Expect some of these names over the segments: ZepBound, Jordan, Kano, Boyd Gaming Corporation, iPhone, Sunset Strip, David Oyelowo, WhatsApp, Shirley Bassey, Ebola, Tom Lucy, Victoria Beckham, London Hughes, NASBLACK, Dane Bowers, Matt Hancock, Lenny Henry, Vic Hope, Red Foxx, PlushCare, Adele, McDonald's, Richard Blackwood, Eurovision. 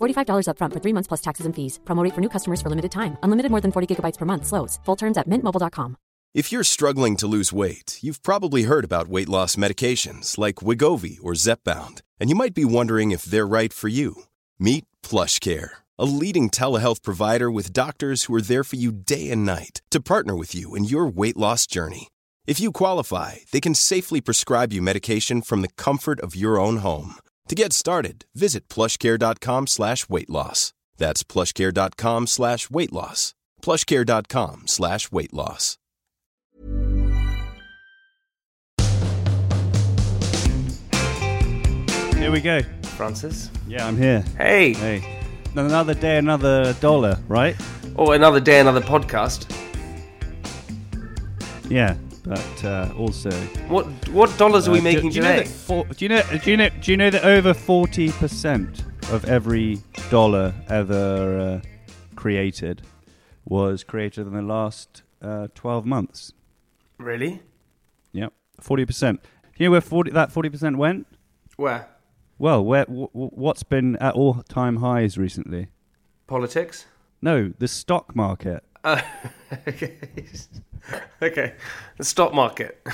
$45 up front for 3 months plus taxes and fees. Promo rate for new customers for limited time. Unlimited more than 40 gigabytes per month slows. Full terms at mintmobile.com. If you're struggling to lose weight, you've probably heard about weight loss medications like Wegovy or ZepBound, and you might be wondering if they're right for you. Meet PlushCare, a leading telehealth provider with doctors who are there for you day and night to partner with you in your weight loss journey. If you qualify, they can safely prescribe you medication from the comfort of your own home. To get started, visit plushcare.com/weight loss. That's plushcare.com/weight loss. plushcare.com/weight loss. Here we go. Francis? Yeah, I'm here. Hey. Hey. Another day, another dollar, right? Or another day, another podcast. Yeah. But also, what dollars are we making today? Do you know that over 40% of every dollar ever created was created in the last 12 months? Really? Yep, 40%. Do you know where that 40% went? Where? Well, what's been at all-time highs recently? Politics? No, the stock market. Okay, the stock market.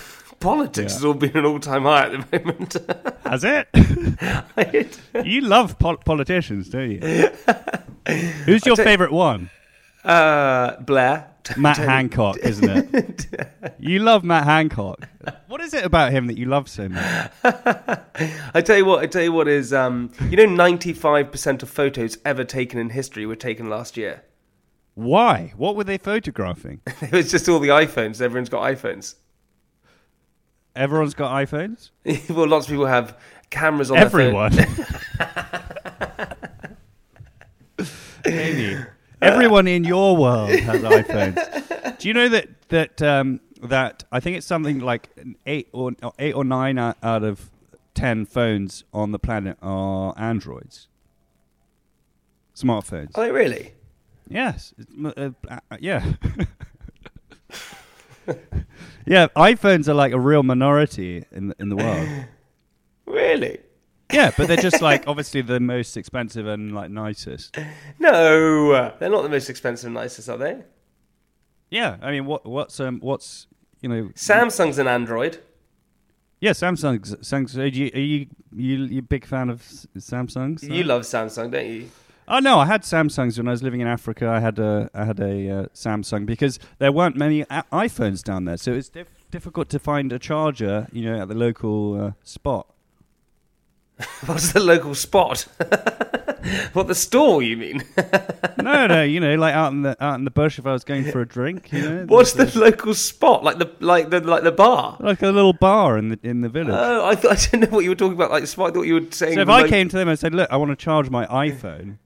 Politics has all been an all-time high at the moment. Has it? You love politicians, don't you? Who's your favourite one? Blair. Matt Hancock, isn't it? You love Matt Hancock. What is it about him that you love so much? I tell you what is, you know, 95% of photos ever taken in history were taken last year. Why? What were they photographing? It was just all the iPhones. Everyone's got iPhones. Everyone's got iPhones? Well, lots of people have cameras on their phone. Everyone. Everyone in your world has iPhones. Do you know that I think it's something like eight or nine out of 10 phones on the planet are Androids? Smartphones. Are they really? Yes. Yeah. Yeah, iPhones are like a real minority in the world. Really? Yeah, but they're just like obviously the most expensive and like nicest. No, they're not the most expensive and nicest, are they? Yeah, I mean what's you know, Samsung's an Android. Yeah, Samsung's. Are you a big fan of Samsung's? You love Samsung, don't you? Oh no, I had Samsungs when I was living in Africa. I had a Samsung because there weren't many iPhones down there, so it's difficult to find a charger, you know, at the local spot. What's the local spot? What, the store? You mean? No, you know, like out in the bush. If I was going for a drink, you know. What's the local spot? Like the bar? Like a little bar in the village. Oh, I didn't know what you were talking about. Like spot. I thought you were saying. So if I came to them and said, "Look, I want to charge my iPhone."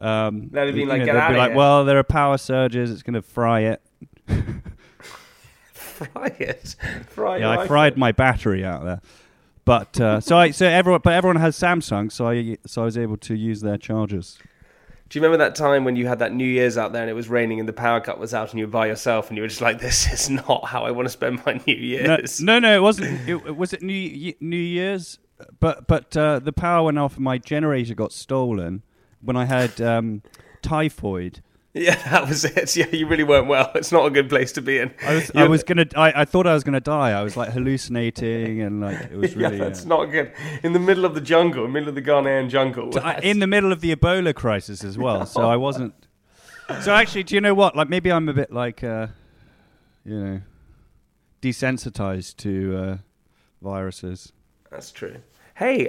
They'd be like, you know, they'd be like, well, there are power surges, it's going to fry it. Fry it. Yeah, I fried my battery out there. But everyone has Samsung, so I was able to use their chargers. Do you remember that time when you had that New Year's out there and it was raining and the power cut was out and you were by yourself and you were just like, this is not how I want to spend my New Year's? No, it wasn't. Was it New Year's? But the power went off and my generator got stolen when I had typhoid. Yeah, that was it. Yeah, you really weren't well. It's not a good place to be in. I thought I was gonna die. I was like hallucinating, and like it was really. Yeah, that's not good. In the middle of the jungle, middle of the Ghanaian jungle, in the middle of the Ebola crisis as well. So I wasn't. So actually, do you know what? Like maybe I'm a bit like, desensitized to viruses. That's true. Hey,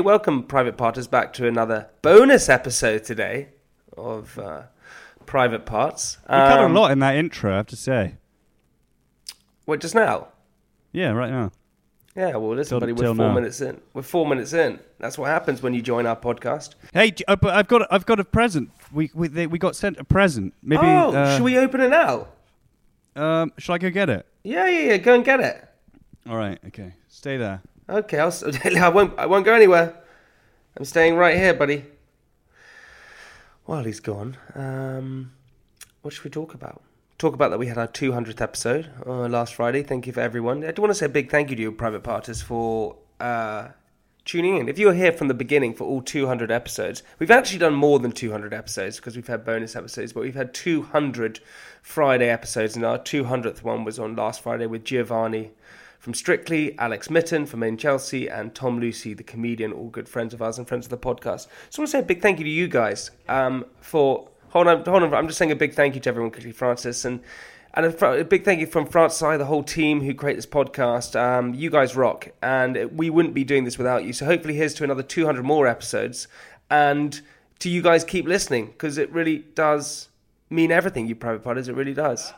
welcome, Private Partners, back to another bonus episode today of. Private Parts. We covered a lot in that intro, I have to say. What, just now? Yeah, right now. Yeah, well, listen, buddy, we're 4 minutes in. We're 4 minutes in. That's what happens when you join our podcast. Hey, but I've got a present. We got sent a present. Maybe. Oh, should we open it now? Shall I go get it? Yeah. Go and get it. All right. Okay. Stay there. Okay. I won't go anywhere. I'm staying right here, buddy. Well, he's gone. What should we talk about? Talk about that we had our 200th episode last Friday. Thank you for everyone. I do want to say a big thank you to you, Private Partners, for tuning in. If you were here from the beginning for all 200 episodes, we've actually done more than 200 episodes because we've had bonus episodes, but we've had 200 Friday episodes, and our 200th one was on last Friday with Giovanni from Strictly, Alex Mitten from Main Chelsea, and Tom Lucy, the comedian, all good friends of ours and friends of the podcast. So I want to say a big thank you to you guys for... Hold on. I'm just saying a big thank you to everyone quickly, Francis, and a big thank you from Francis, the whole team who create this podcast. You guys rock, and we wouldn't be doing this without you. So hopefully here's to another 200 more episodes, and to you guys, keep listening, because it really does mean everything, you Private Partners, it really does.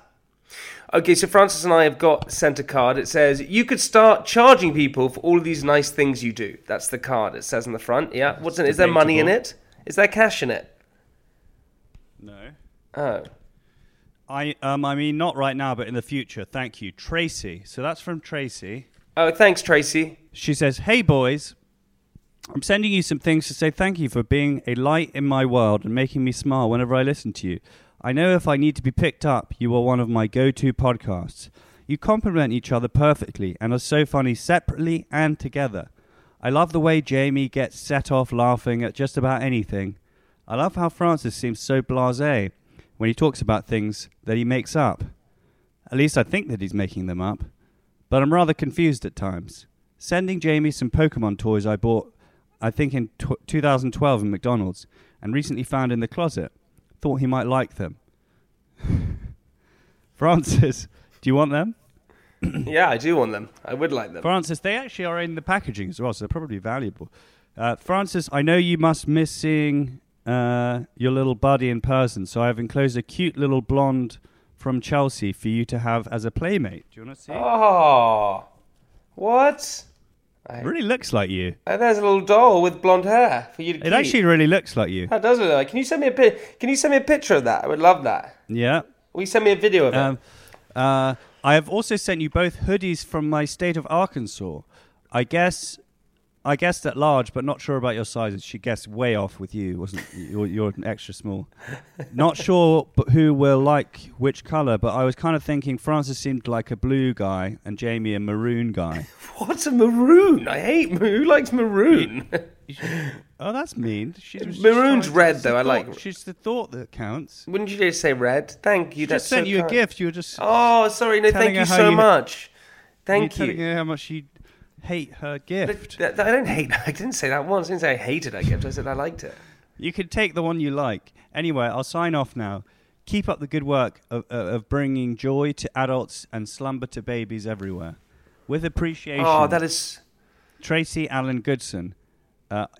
Okay, so Francis and I have got sent a card. It says, you could start charging people for all of these nice things you do. That's the card. It says on the front. Yeah. What's in it? Is there money in it? Is there cash in it? No. Oh. I mean, not right now, but in the future. Thank you. Tracy. So that's from Tracy. Oh, thanks, Tracy. She says, hey, boys. I'm sending you some things to say thank you for being a light in my world and making me smile whenever I listen to you. I know if I need to be picked up, you are one of my go-to podcasts. You complement each other perfectly and are so funny separately and together. I love the way Jamie gets set off laughing at just about anything. I love how Francis seems so blasé when he talks about things that he makes up. At least I think that he's making them up. But I'm rather confused at times. Sending Jamie some Pokemon toys I bought, I think in 2012 in McDonald's and recently found in the closet. Thought he might like them. Francis, do you want them? Yeah, I do want them. I would like them. Francis, they actually are in the packaging as well, so they're probably valuable. Francis, I know you must miss seeing your little buddy in person, so I've enclosed a cute little blonde from Chelsea for you to have as a playmate. Do you want to see? Oh, what? It really looks like you. There's a little doll with blonde hair for you to keep. It actually really looks like you. That does look like. Can you send me a picture of that? I would love that. Yeah. Will you send me a video of it? I have also sent you both hoodies from my state of Arkansas. I guessed at large, but not sure about your sizes. She guessed way off with you, wasn't you're an extra small. Not sure but who will like which colour, but I was kind of thinking Francis seemed like a blue guy and Jamie a maroon guy. What's a maroon? I hate maroon. Who likes maroon? Oh, that's mean. Maroon's red, though. I like it. It's the thought that counts. Wouldn't you just say red? Thank you. She just sent you a gift. You were just... Oh, sorry. No, thank you so much. Thank you. Telling her how much you... hate her gift. I don't hate her. I didn't say that once. I didn't say I hated her gift. I said I liked it. You could take the one you like. Anyway, I'll sign off now. Keep up the good work of bringing joy to adults and slumber to babies everywhere. With appreciation. Oh, that is... Tracy Allen Goodson.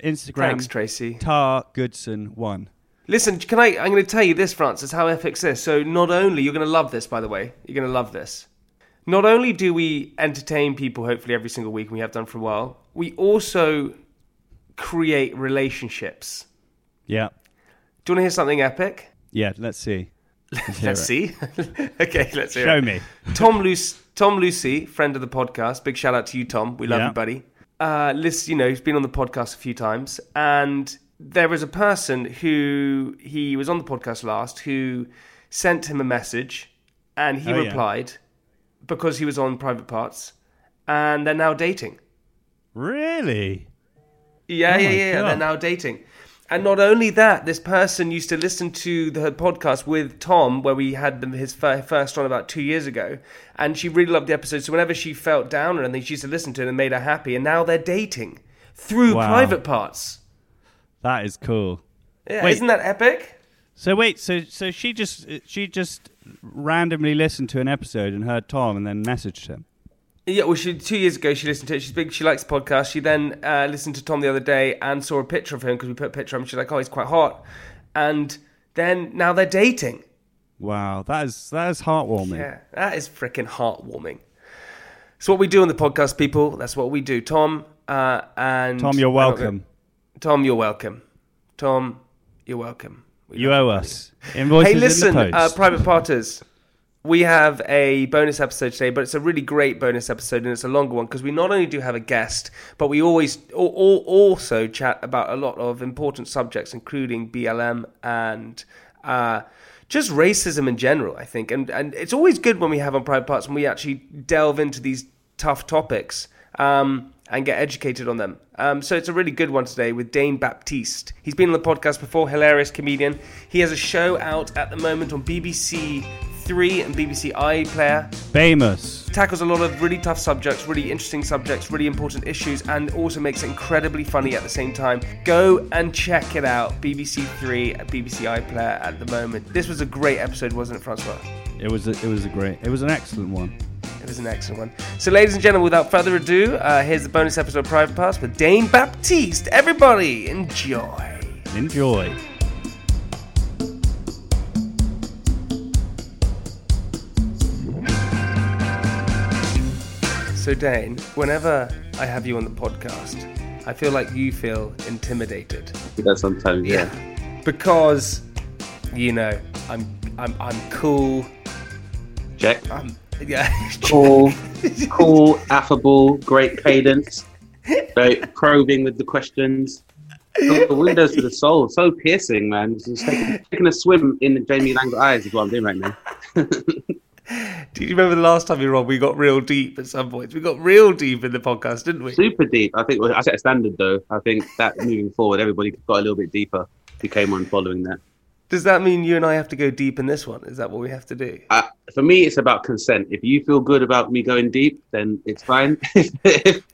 Instagram. Thanks, Tracy. Tar Goodson 1. Listen, I'm going to tell you this, Francis, how epic this is. So not only... You're going to love this, by the way. You're going to love this. Not only do we entertain people, hopefully, every single week, and we have done for a while, we also create relationships. Yeah. Do you want to hear something epic? Yeah, let's see. Let's see? Okay, let's hear it. Show me. Tom Lucy, friend of the podcast, big shout out to you, Tom. We love you, buddy. He's been on the podcast a few times, and there was a person who he was on the podcast last who sent him a message and he replied because he was on Private Parts and they're now dating. Really? Yeah. They're now dating. And not only that, this person used to listen to the podcast with Tom, where we had his first on about 2 years ago, and she really loved the episode. So whenever she felt down or anything, she used to listen to it and made her happy. And now they're dating through Private Parts. That is cool. Yeah, wait, isn't that epic? So wait, so she just randomly listened to an episode and heard Tom, and then messaged him. Yeah, well, 2 years ago she listened to it. She's big. She likes podcasts. She then listened to Tom the other day and saw a picture of him because we put a picture of him. She's like, "Oh, he's quite hot." And then now they're dating. Wow, that is heartwarming. Yeah, that is freaking heartwarming. It's what we do on the podcast, people. That's what we do. Tom and Tom, you're welcome. Tom, you're welcome. Tom, you're welcome. You owe us. Invoices in the post. Hey, listen, Private Partners. We have a bonus episode today, but it's a really great bonus episode, and it's a longer one because we not only do have a guest, but we always also chat about a lot of important subjects, including BLM and just racism in general, I think. And it's always good when we have on Private Parts when we actually delve into these tough topics and get educated on them. So it's a really good one today with Dane Baptiste. He's been on the podcast before, hilarious comedian. He has a show out at the moment on BBC Three and BBC iPlayer. BAMOUS. Tackles a lot of really tough subjects, really interesting subjects, really important issues, and also makes it incredibly funny at the same time. Go and check it out. BBC Three and BBC iPlayer at the moment. This was a great episode, wasn't it, Francois? It was an excellent one. It was an excellent one. So, ladies and gentlemen, without further ado, here's the bonus episode of Private Parts with Dane Baptiste. Everybody, enjoy. Enjoy. So Dane, whenever I have you on the podcast, I feel like you feel intimidated. Yeah, sometimes, yeah. Because, you know, I'm cool. Check. Cool, cool, affable, great cadence, very probing with the questions. The windows to the soul, so piercing, man. Just taking a swim in the Jamie Lang's eyes is what I'm doing right now. Do you remember the last time you were on? We got real deep at some points. We got real deep in the podcast, didn't we? Super deep. I think I set a standard, though. I think that moving forward, everybody got a little bit deeper who came on following that. Does that mean you and I have to go deep in this one? Is that what we have to do? For me, it's about consent. If you feel good about me going deep, then it's fine.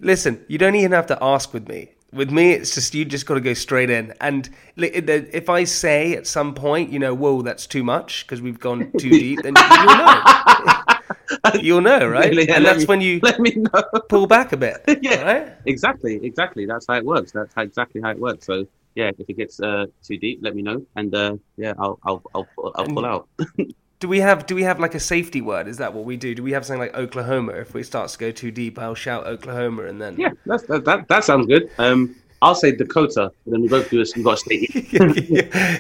Listen, you don't even have to ask with me. With me, it's just you just got to go straight in. And if I say at some point, you know, whoa, that's too much because we've gone too deep, then you'll know. You'll know, right? Really, yeah, and that's when you let me know. Pull back a bit. Yeah, right? Exactly. That's how it works. That's exactly how it works. So, yeah, if it gets too deep, let me know, and yeah, I'll pull out. Do we have like a safety word? Is that what we do? Do we have something like Oklahoma? If we start to go too deep, I'll shout Oklahoma, and then that sounds good. I'll say Dakota, and then we both do this. We've got to stay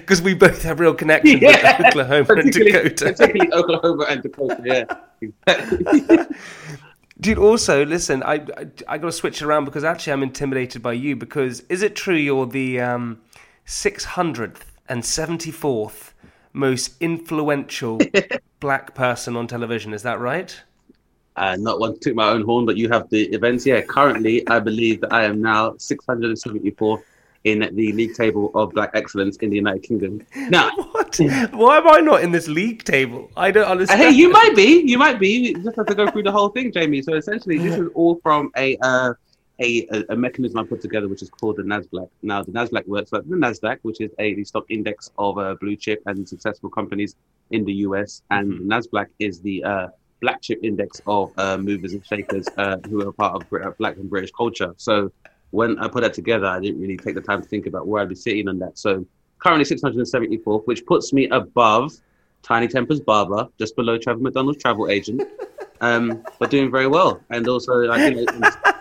because we both have real connection with Oklahoma and Dakota. Particularly Oklahoma and Dakota, yeah. Dude, also listen, I got to switch it around because actually I'm intimidated by you because is it true you're the 674th? Most influential black person on television, is that right? Not one took my own horn, but you have the events. Yeah, currently I believe that I am now 674 in the league table of black excellence in the United Kingdom. Now, what? Why am I not in this league table? I don't understand. Hey, you might be. You just have to go through the whole thing, Jamie. So essentially, this is all from a mechanism I put together, which is called the NASBLACK. Now, the NASBLACK works like the NASDAQ, which is the stock index of blue chip and successful companies in the US. And the NASBLACK is the black chip index of movers and shakers who are part of black and British culture. So when I put that together, I didn't really take the time to think about where I'd be sitting on that. So currently 674, which puts me above Tiny Temper's barber, just below Trevor McDonald's travel agent. But doing very well. And also, I think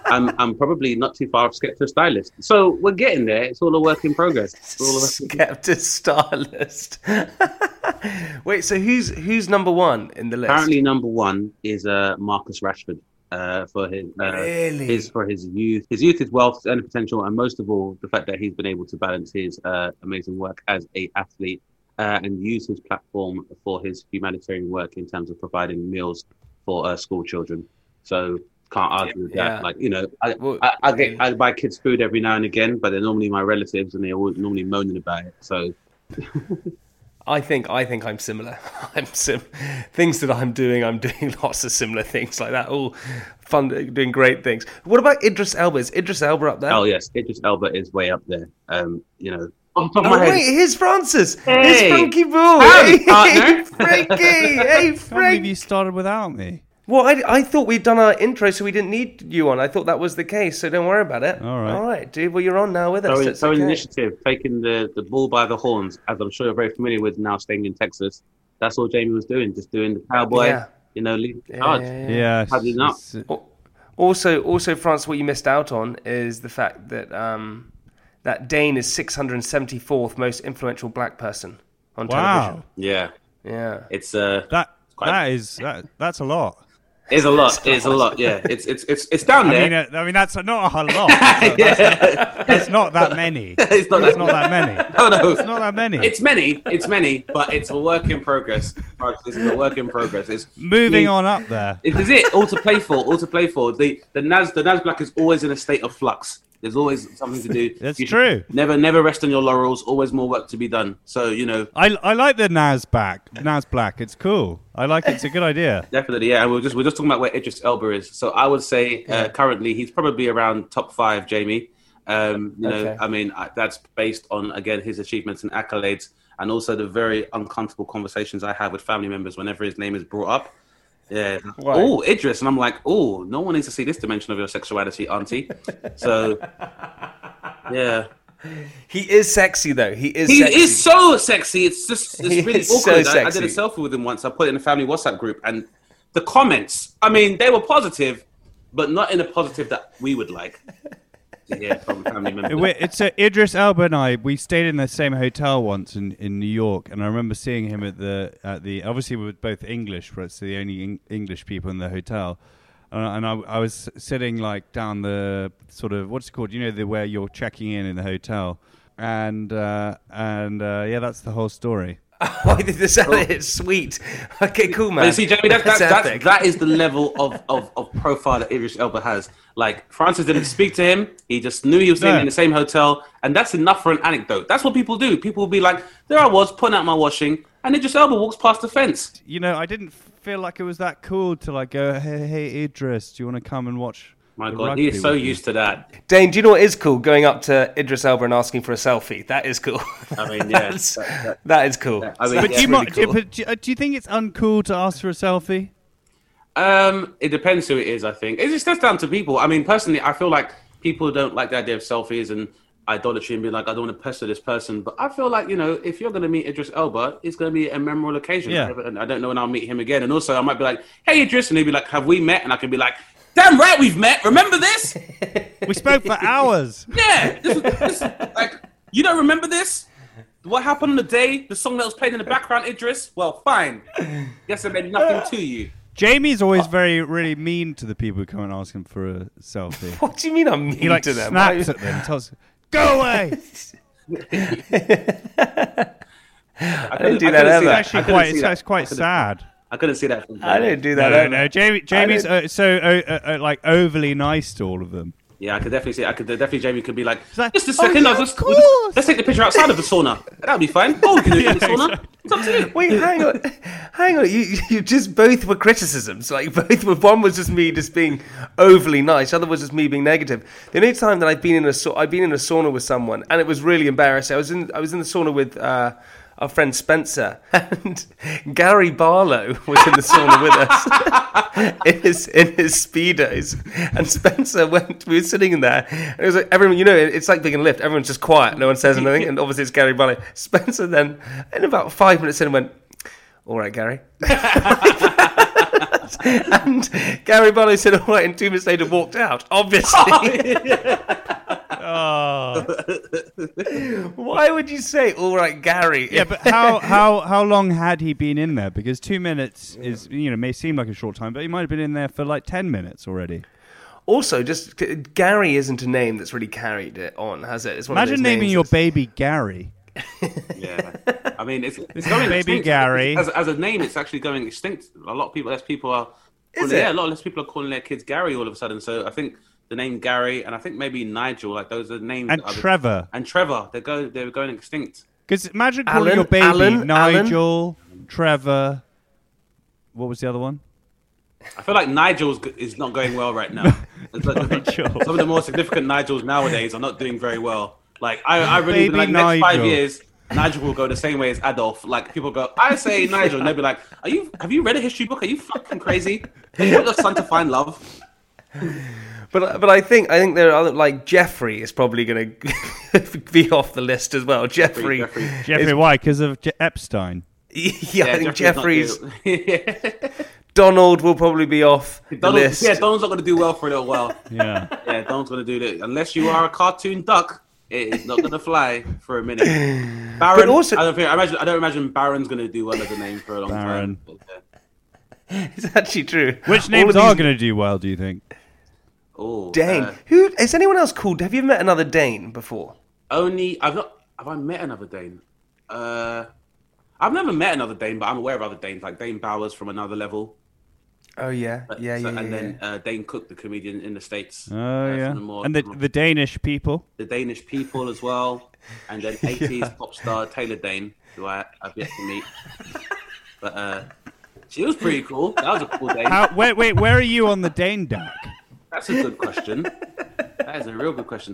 I'm probably not too far off Skepta Stylist. So we're getting there. It's all a work in progress. Skepta Stylist. Wait, so who's number one in the list? Currently number one is Marcus Rashford. for his youth. His youth is wealth and potential, and most of all, the fact that he's been able to balance his amazing work as a athlete and use his platform for his humanitarian work in terms of providing meals for school children. So can't argue with that. Like, you know, I buy kids food every now and again, but they're normally my relatives, and they're all normally moaning about it. So. I think I'm similar. Things that I'm doing lots of similar things like that. All fun, doing great things. What about Idris Elba? Is Idris Elba up there? Oh yes, Idris Elba is way up there. You know, on top of my head. Wait, here's Francis. Hey. Here's Frankie Bull. Hey, partner. Frankie. I believe you started without me. Well, I thought we'd done our intro, so we didn't need you on. I thought that was the case, so don't worry about it. All right, dude. Well, you're on now with us. So okay. Initiative, taking the bull by the horns, as I'm sure you're very familiar with now, staying in Texas. That's all Jamie was doing, just doing the cowboy, you know, leading the charge. Yeah. Also, France, what you missed out on is the fact that that Dane is 674th most influential black person on television. Wow. Yeah. It's that's a lot. It's a lot. Yeah, it's down there. I mean, that's not a lot. It's not that many. It's not that many. It's many, but it's a work in progress. This is a work in progress. It's moving on up there. It is all to play for. The NASBLACK is always in a state of flux. There's always something to do. That's true. Never rest on your laurels. Always more work to be done. So, you know. I like the NASBLACK. It's cool. I like it. It's a good idea. Definitely, yeah. And we're just talking about where Idris Elba is. So I would say currently he's probably around top 5, Jamie. You know, I mean, that's based on, again, his achievements and accolades, and also the very uncomfortable conversations I have with family members whenever his name is brought up. Yeah. Oh, Idris. And I'm like, oh, no one needs to see this dimension of your sexuality, auntie. So, yeah. He is sexy, though. He is sexy. He is so sexy. It's just really awkward. So I did a selfie with him once. I put it in a family WhatsApp group. And the comments, I mean, they were positive, but not in a positive that we would like. Yeah, from family members. So Idris Elba and I, we stayed in the same hotel once in New York, and I remember seeing him at the. Obviously, we were both English, but it's the only English people in the hotel. And I was sitting like down the sort of, what's it called? You know, where you're checking in the hotel, and that's the whole story. Oh, it's sweet. Okay, cool, man. But you see, Jamie, that is the level of profile that Idris Elba has. Like, Francis didn't speak to him. He just knew he was staying in the same hotel. And that's enough for an anecdote. That's what people do. People will be like, there I was, putting out my washing, and Idris Elba walks past the fence. You know, I didn't feel like it was that cool to, like, go, hey, Idris, do you want to come and watch... My God, he is so used to that. Dane, do you know what is cool? Going up to Idris Elba and asking for a selfie. That is cool. I mean, yeah. That is cool. I mean, but do you think it's uncool to ask for a selfie? It depends who it is, I think. It's just down to people. I mean, personally, I feel like people don't like the idea of selfies and idolatry and being like, I don't want to pester this person. But I feel like, you know, if you're going to meet Idris Elba, it's going to be a memorable occasion. Yeah. And I don't know when I'll meet him again. And also, I might be like, hey, Idris. And he'll be like, have we met? And I can be like... Damn right we've met. Remember this? We spoke for hours. Yeah. This, like, you don't remember this? What happened on the day? The song that was played in the background, Idris? Well, fine. Guess it meant nothing to you. Jamie's always really mean to the people who come and ask him for a selfie. What do you mean I'm mean he, like, to them? He snaps at them, tells them, go away! I don't do that ever. It's actually quite sad. I couldn't see that. I didn't do that. No. Jamie's so overly nice to all of them. Yeah, I could definitely see. Jamie could be like, just a second. Let's take the picture outside of the sauna. That'll be fine. Oh, we can do it in the sauna. It's up to you. Wait, hang on. You just both were criticisms. Like both were. One was just me just being overly nice. The other was just me being negative. The only time that I've been in a sauna with someone, and it was really embarrassing. I was in the sauna with. Our friend Spencer, and Gary Barlow was in the sauna with us in his Speedos. And Spencer we were sitting in there, and it was like everyone, you know, it's like being in a lift, everyone's just quiet, no one says anything, and obviously it's Gary Barlow. Spencer then, in about 5 minutes in, went, all right, Gary. And Gary Barlow said, all right, and 2 minutes later walked out, obviously. Oh. Why would you say, all right, Gary? Yeah, but how long had he been in there? Because 2 minutes is, you know, may seem like a short time, but he might have been in there for like 10 minutes already. Also, just Gary isn't a name that's really carried it on, has it? It's one Imagine of those naming names your that's... baby Gary. Yeah, I mean, it's going baby extinct. Gary as a name. It's actually going extinct. A lot of people, less people are. Well, yeah, a lot less people are calling their kids Gary all of a sudden. So I think the name Gary and I think maybe Nigel, like those are the names. And Trevor. They're going extinct. Because imagine calling your baby Nigel, Trevor. What was the other one? I feel like Nigel's is not going well right now. Nigel. Some of the more significant Nigels nowadays are not doing very well. Like I really like next 5 years. Nigel will go the same way as Adolf. Like people go, I say Nigel, and they'll be like, Have you read a history book? Are you fucking crazy? Are you the son to find love? But I think there are other, like Jeffrey is probably going to be off the list as well. Jeffrey, why? Because of Epstein. Yeah, I think Jeffrey's Donald will probably be off the list. Yeah, Donald's not going to do well for a little while. Yeah, Donald's going to do it unless you are a cartoon duck. It is not going to fly for a minute. Baron, also, I don't imagine Baron's going to do well as a name for a long time. Yeah. It's actually true. Which names are going to do well, do you think? Oh, Dane. Who is anyone else called? Have you met another Dane before? Have I met another Dane? I've never met another Dane, but I'm aware of other Danes, like Dane Bowers from Another Level. Oh, yeah. And then Dane Cook, the comedian in the States. Oh, yeah. And the Danish people. The Danish people as well. And then 80s pop star Taylor Dane, who I've yet to meet. But she was pretty cool. That was a cool Dane. Wait, where are you on the Dane deck? That's a good question. That is a real good question.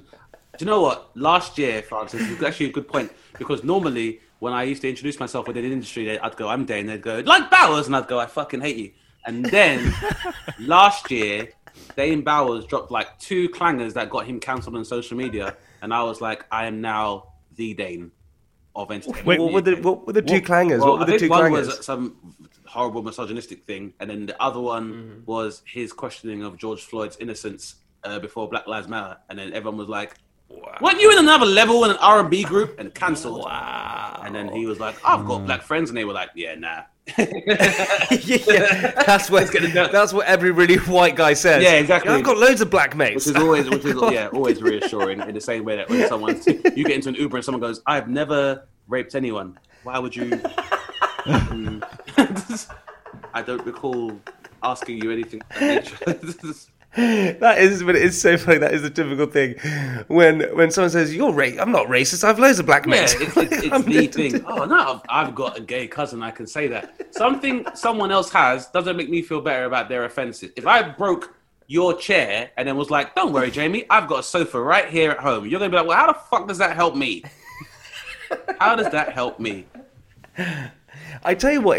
Do you know what? Last year, Francis, it was actually a good point. Because normally, when I used to introduce myself within the industry, I'd go, I'm Dane. They'd go, like Bowers. And I'd go, I fucking hate you. And then last year, Dane Bowers dropped like 2 clangers that got him cancelled on social media. And I was like, I am now the Dane of entertainment. Wait, what were the 2 clangers? Well, I think one was some horrible misogynistic thing. And then the other one was his questioning of George Floyd's innocence before Black Lives Matter. And then everyone was like, wow. Weren't you in Another Level in an R&B group? And cancelled. Wow. And then he was like, I've got black friends. And they were like, yeah, nah. Yeah, that's what every really white guy says. Yeah, exactly. I've got loads of black mates. Which is always reassuring. In the same way that when you get into an Uber and someone goes, "I've never raped anyone." Why would you? I don't recall asking you anything of that nature. That is, but it's so funny. That is the typical thing when someone says, "You're racist." I'm not racist. I've loads of black men. Yeah, it's the thing. Oh no, I've got a gay cousin. I can say that. Something someone else has doesn't make me feel better about their offences. If I broke your chair and then was like, "Don't worry, Jamie, I've got a sofa right here at home," you're gonna be like, "Well, how the fuck does that help me? How does that help me?" I tell you what,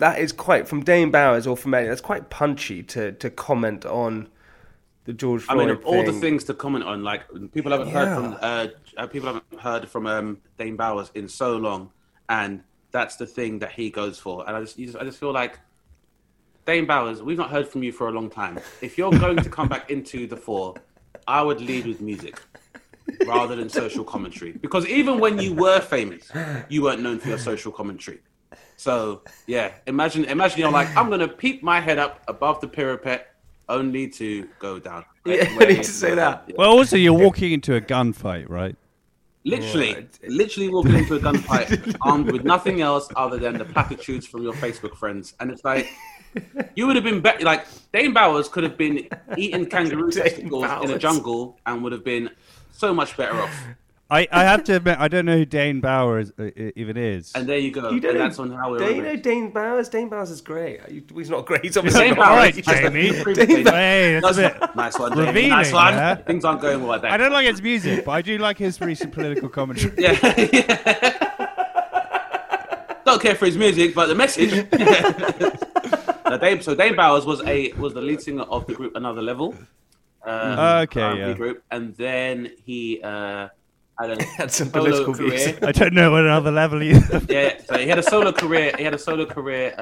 that is quite from Dane Bowers or from Eddie. That's quite punchy to comment on the George Floyd. I mean, of all the things to comment on, like people haven't heard from Dane Bowers in so long, and that's the thing that he goes for. And I just feel like Dane Bowers, we've not heard from you for a long time. If you're going to come back into the fore, I would lead with music rather than social commentary, because even when you were famous, you weren't known for your social commentary. So, yeah, imagine you're like, I'm going to peep my head up above the parapet only to go down. Yeah, I need to say that. Yeah. Well, also, you're walking into a gunfight, right? Literally walking into a gunfight armed with nothing else other than the platitudes from your Facebook friends. And it's like, you would have been better. Like, Dane Bowers could have been eating kangaroo testicles in a jungle and would have been so much better off. I have to admit, I don't know who Dane Bowers even is. And there you go. You don't know, that's on how we're. Do you know Dane Bowers? Dane Bowers is great. He's not great. He's obviously Dane Bowers. All right, Jamie. Hey, that's a bit nice one, Jamie. Nice one. Yeah. Things aren't going well like that. I don't like his music, but I do like his recent political commentary. Yeah. Don't care for his music, but the message. So Dane Bowers was the lead singer of the group Another Level. Group, and then he. Had some political views. I don't know what Another Level is. Yeah, so he had a solo career. He had a solo career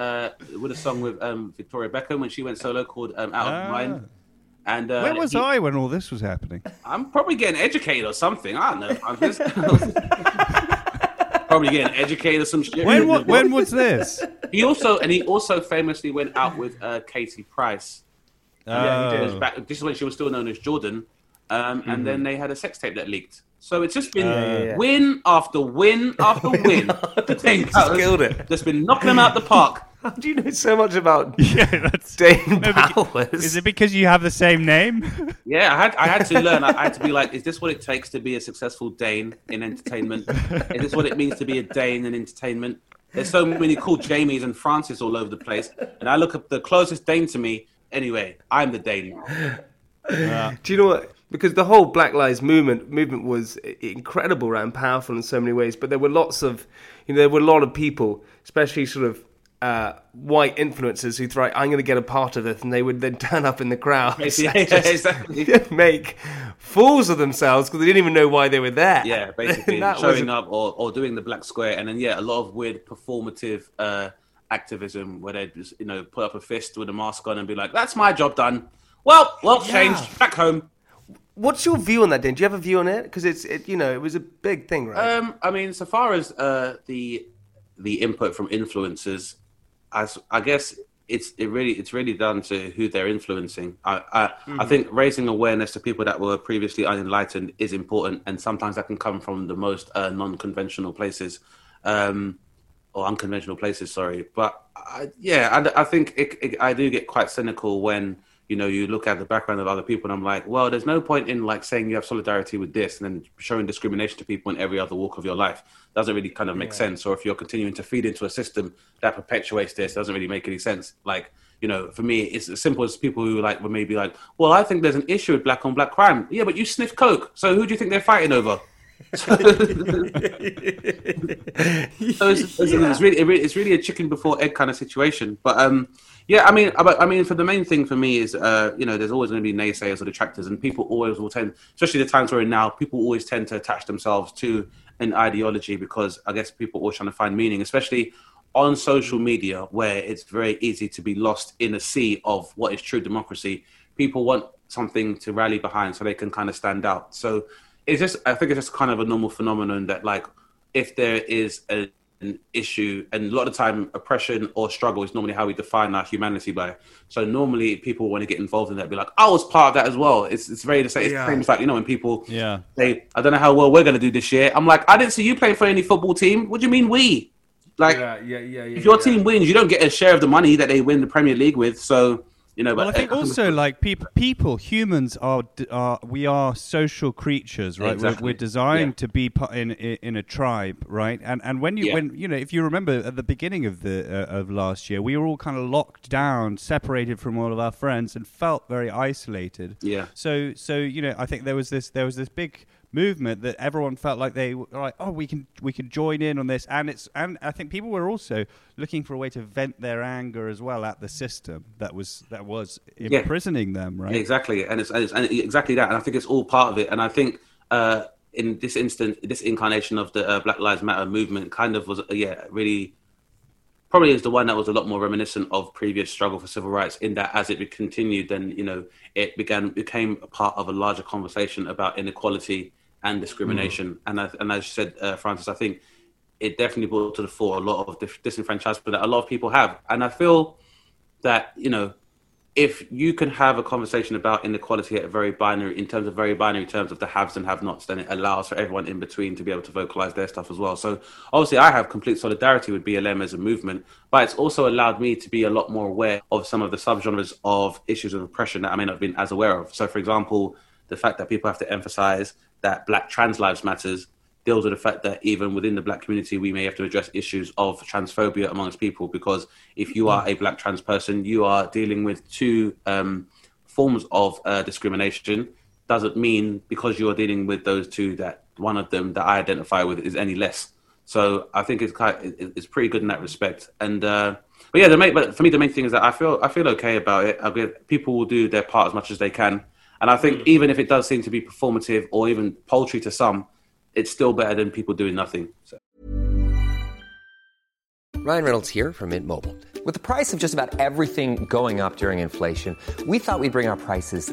with a song with Victoria Beckham when she went solo called "Out of Mind." And where was I when all this was happening? I'm probably getting educated or something. I don't know. Probably getting educated or some shit. When was this? He also famously went out with Katie Price. Oh. Yeah, he did. This is when she was still known as Jordan. And then they had a sex tape that leaked. So it's just been win after win after win. Just killed it. Just been knocking them out the park. How do you know so much about Dane Bowers? Is it because you have the same name? Yeah, I had to learn. I had to be like, is this what it takes to be a successful Dane in entertainment? Is this what it means to be a Dane in entertainment? There's so many cool Jamies and Francis all over the place. And I look up the closest Dane to me. Anyway, I'm the Dane. Do you know what? Because the whole Black Lives movement was incredible and powerful in so many ways. But there were a lot of people, especially sort of white influencers, who thought, I'm going to get a part of this, and they would then turn up in the crowd make fools of themselves because they didn't even know why they were there. Yeah, basically showing up or doing the black square, and then a lot of weird performative activism where they just put up a fist with a mask on and be like, "That's my job done." Well, changed back home. What's your view on that, Dane? Do you have a view on it? Because it was a big thing, right? I mean, so far as the input from influencers, I guess it's really down to who they're influencing. I think raising awareness to people that were previously unenlightened is important, and sometimes that can come from the most non-conventional places, or unconventional places. Sorry, but I think I do get quite cynical when. You look at the background of other people and I'm like, well, there's no point in like saying you have solidarity with this and then showing discrimination to people in every other walk of your life. Doesn't really kind of make sense. Or if you're continuing to feed into a system that perpetuates this, doesn't really make any sense. Like, for me, it's as simple as people who were maybe like, well, I think there's an issue with black on black crime. Yeah, but you sniff coke. So who do you think they're fighting over? So it's really a chicken before egg kind of situation. But I mean, for the main thing for me is there's always going to be naysayers or detractors, and people always will tend, especially the times we're in now, people always tend to attach themselves to an ideology because I guess people are always trying to find meaning, especially on social media where it's very easy to be lost in a sea of what is true democracy. People want something to rally behind so they can kind of stand out. So. I think it's just kind of a normal phenomenon that like if there is an issue, and a lot of the time oppression or struggle is normally how we define our humanity by. So normally people want to get involved in that, be like, I was part of that as well. It's very the same. Yeah. It's like, when people say, I don't know how well we're going to do this year. I'm like, I didn't see you playing for any football team. What do you mean we? Like, if your team wins, you don't get a share of the money that they win the Premier League with. So... but I think also like people, humans are we are social creatures, right? Exactly. We're designed to be in a tribe, right? And when you if you remember at the beginning of the last year, we were all kind of locked down, separated from all of our friends, and felt very isolated. Yeah. So I think there was this big movement that everyone felt like they were like, oh, we can join in on this, and I think people were also looking for a way to vent their anger as well at the system that was imprisoning them, right? Exactly, and it's exactly that, and I think it's all part of it, and I think in this instance, this incarnation of the Black Lives Matter movement kind of was really probably is the one that was a lot more reminiscent of previous struggle for civil rights in that as it continued, then it became a part of a larger conversation about inequality and discrimination. And as you said, Francis, I think it definitely brought to the fore a lot of disenfranchisement that a lot of people have. And I feel that, if you can have a conversation about inequality at very binary terms of the haves and have-nots, then it allows for everyone in between to be able to vocalize their stuff as well. So obviously I have complete solidarity with BLM as a movement, but it's also allowed me to be a lot more aware of some of the subgenres of issues of oppression that I may not have been as aware of. So for example, the fact that people have to emphasize that black trans lives matters deals with the fact that even within the black community, we may have to address issues of transphobia amongst people, because if you are a black trans person, you are dealing with two forms of discrimination. Doesn't mean because you are dealing with those two that one of them that I identify with is any less. So I think it's pretty good in that respect. And but for me the main thing is that I feel okay about it. People will do their part as much as they can, and I think even if it does seem to be performative or even paltry to some, it's still better than people doing nothing. So. Ryan Reynolds here from Mint Mobile. With the price of just about everything going up during inflation, we thought we'd bring our prices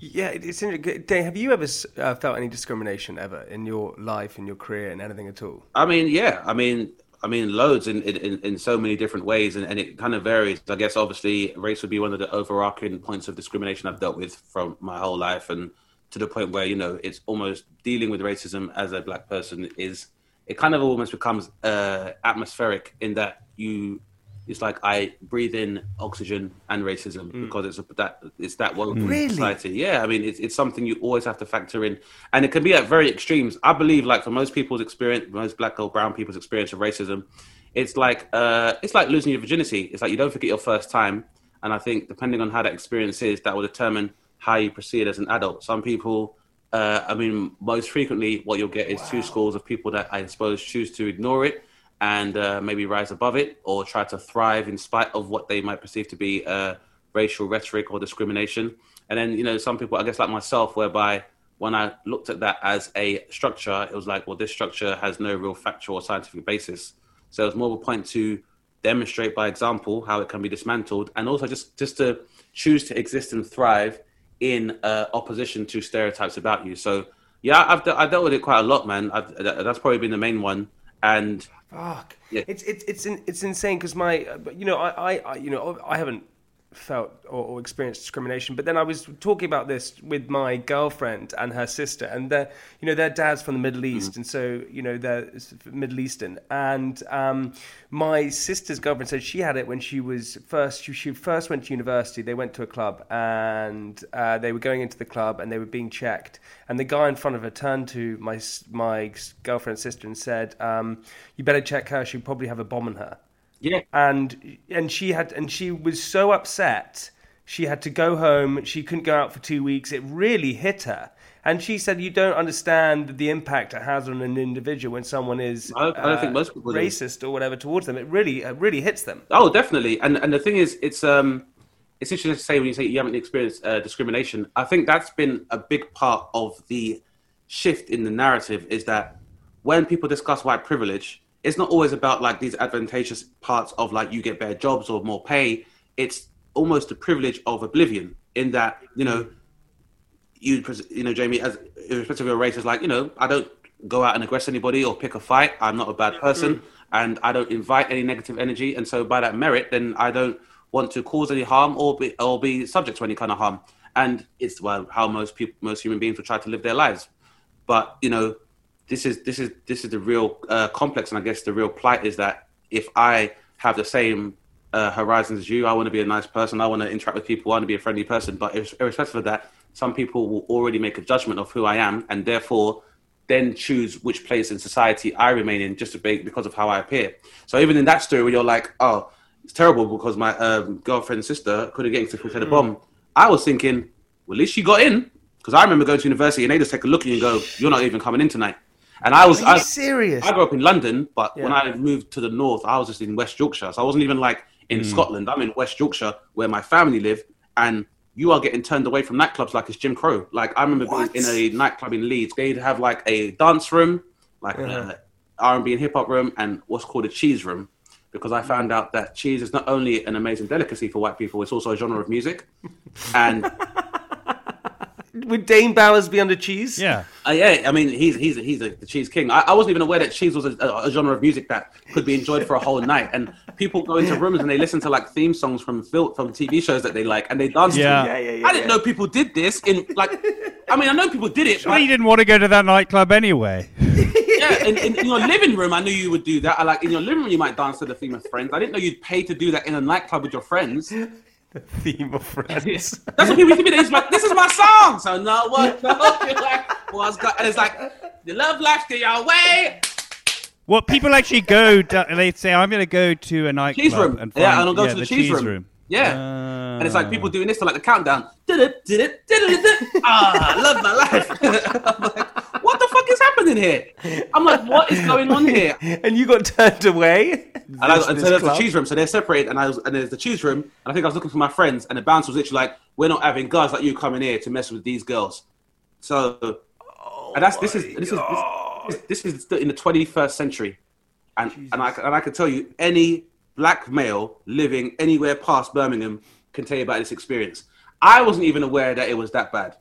Yeah, it's interesting. Dane, have you ever felt any discrimination ever in your life, in your career, in anything at all? I mean, yeah. I mean, loads in so many different ways, and it kind of varies. I guess, obviously, race would be one of the overarching points of discrimination I've dealt with from my whole life, and to the point where, you know, it's almost dealing with racism as a black person is, it kind of almost becomes atmospheric in that you, it's like I breathe in oxygen and racism because it's that woven society. Yeah, I mean, it's something you always have to factor in. And it can be at very extremes. I believe, like, for most people's experience, most black or brown people's experience of racism, it's like losing your virginity. It's like you don't forget your first time. And I think depending on how that experience is, that will determine how you proceed as an adult. Some people, most frequently what you'll get is two schools of people that I suppose choose to ignore it and maybe rise above it or try to thrive in spite of what they might perceive to be racial rhetoric or discrimination. And then, you know, some people, I guess like myself, whereby when I looked at that as a structure, it was like, well, this structure has no real factual or scientific basis. So it was more of a point to demonstrate by example how it can be dismantled, and also just to choose to exist and thrive in opposition to stereotypes about you. So, yeah, I've dealt with it quite a lot, man. That's probably been the main one. And fuck, yeah. It's insane because I haven't felt or experienced discrimination, but then I was talking about this with my girlfriend and her sister, and their dad's from the Middle East, and so they're Middle Eastern, and my sister's girlfriend said she had it when she was first. She first went to university. They went to a club, and they were going into the club, and they were being checked. And the guy in front of her turned to my girlfriend's sister and said, "You better check her. She probably have a bomb in her." Yeah, and she was so upset. She had to go home. She couldn't go out for 2 weeks. It really hit her. And she said, "You don't understand the impact it has on an individual when someone is I don't think most people racist or whatever towards them. It really hits them." Oh, definitely. And the thing is, it's interesting to say when you say you haven't experienced discrimination. I think that's been a big part of the shift in the narrative, is that when people discuss white privilege, it's not always about like these advantageous parts of like you get better jobs or more pay. It's almost the privilege of oblivion, in that, Jamie, as irrespective of your race, is like, I don't go out and aggress anybody or pick a fight. I'm not a bad person and I don't invite any negative energy. And so by that merit, then I don't want to cause any harm or be subject to any kind of harm. And it's how most human beings will try to live their lives. But, this is the real complex, and I guess the real plight is that if I have the same horizons as you, I want to be a nice person, I want to interact with people, I want to be a friendly person. But irrespective of that, some people will already make a judgment of who I am, and therefore then choose which place in society I remain in just because of how I appear. So even in that story where you're like, oh, it's terrible because my girlfriend's sister couldn't get into the bomb, I was thinking, well, at least she got in, because I remember going to university and they just take a look at you and go, you're not even coming in tonight. And Are you serious? I grew up in London, but when I moved to the north, I was just in West Yorkshire. So I wasn't even like in Scotland. I'm in West Yorkshire, where my family live, and you are getting turned away from nightclubs like it's Jim Crow. Like, I remember being in a nightclub in Leeds. They'd have like a dance room, like R&B and hip hop room, and what's called a cheese room, because I found out that cheese is not only an amazing delicacy for white people, it's also a genre of music. And would Dane Bowers be under cheese? Yeah, yeah. I mean, he's the cheese king. I wasn't even aware that cheese was a genre of music that could be enjoyed for a whole night. And people go into rooms and they listen to like theme songs from TV shows that they like, and they dance to. I didn't know people did this. I know people did it. Surely you didn't want to go to that nightclub anyway. Yeah, in your living room, I knew you would do that. In your living room, you might dance to the theme of Friends. I didn't know you'd pay to do that in a nightclub with your friends. The theme of Friends. That's what people used to be. It's like, this is my song. So no one knows. You're like, and it's like, the love life to your way. Well, people actually go, they say, I'm going to go to a nightclub. Cheese room. And find, and I'll go to the cheese room. Yeah. And it's like people doing this to like the countdown. I love my life. I'm like, what the fuck is happening here? I'm like, what is going on here? And you got turned away. And so there's the cheese room. So they're separated, and there's the cheese room. And I think I was looking for my friends, and the bouncer was literally like, we're not having guys like you coming here to mess with these girls. So, and this is in the 21st century. And I can tell you, any black male living anywhere past Birmingham can tell you about this experience. I wasn't even aware that it was that bad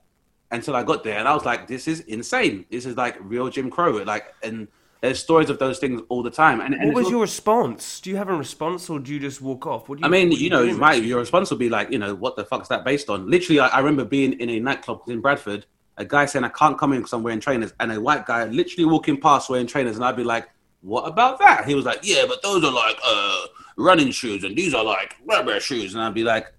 until I got there, and I was like, this is insane. This is like real Jim Crow. And there's stories of those things all the time. And what was your response? Do you have a response, or do you just walk off? Your response would be like, what the fuck is that based on? Literally, I remember being in a nightclub in Bradford, a guy saying, I can't come in because I'm wearing trainers, and a white guy literally walking past wearing trainers, and I'd be like, what about that? He was like, yeah, but those are like running shoes, and these are like rubber shoes, and I'd be like,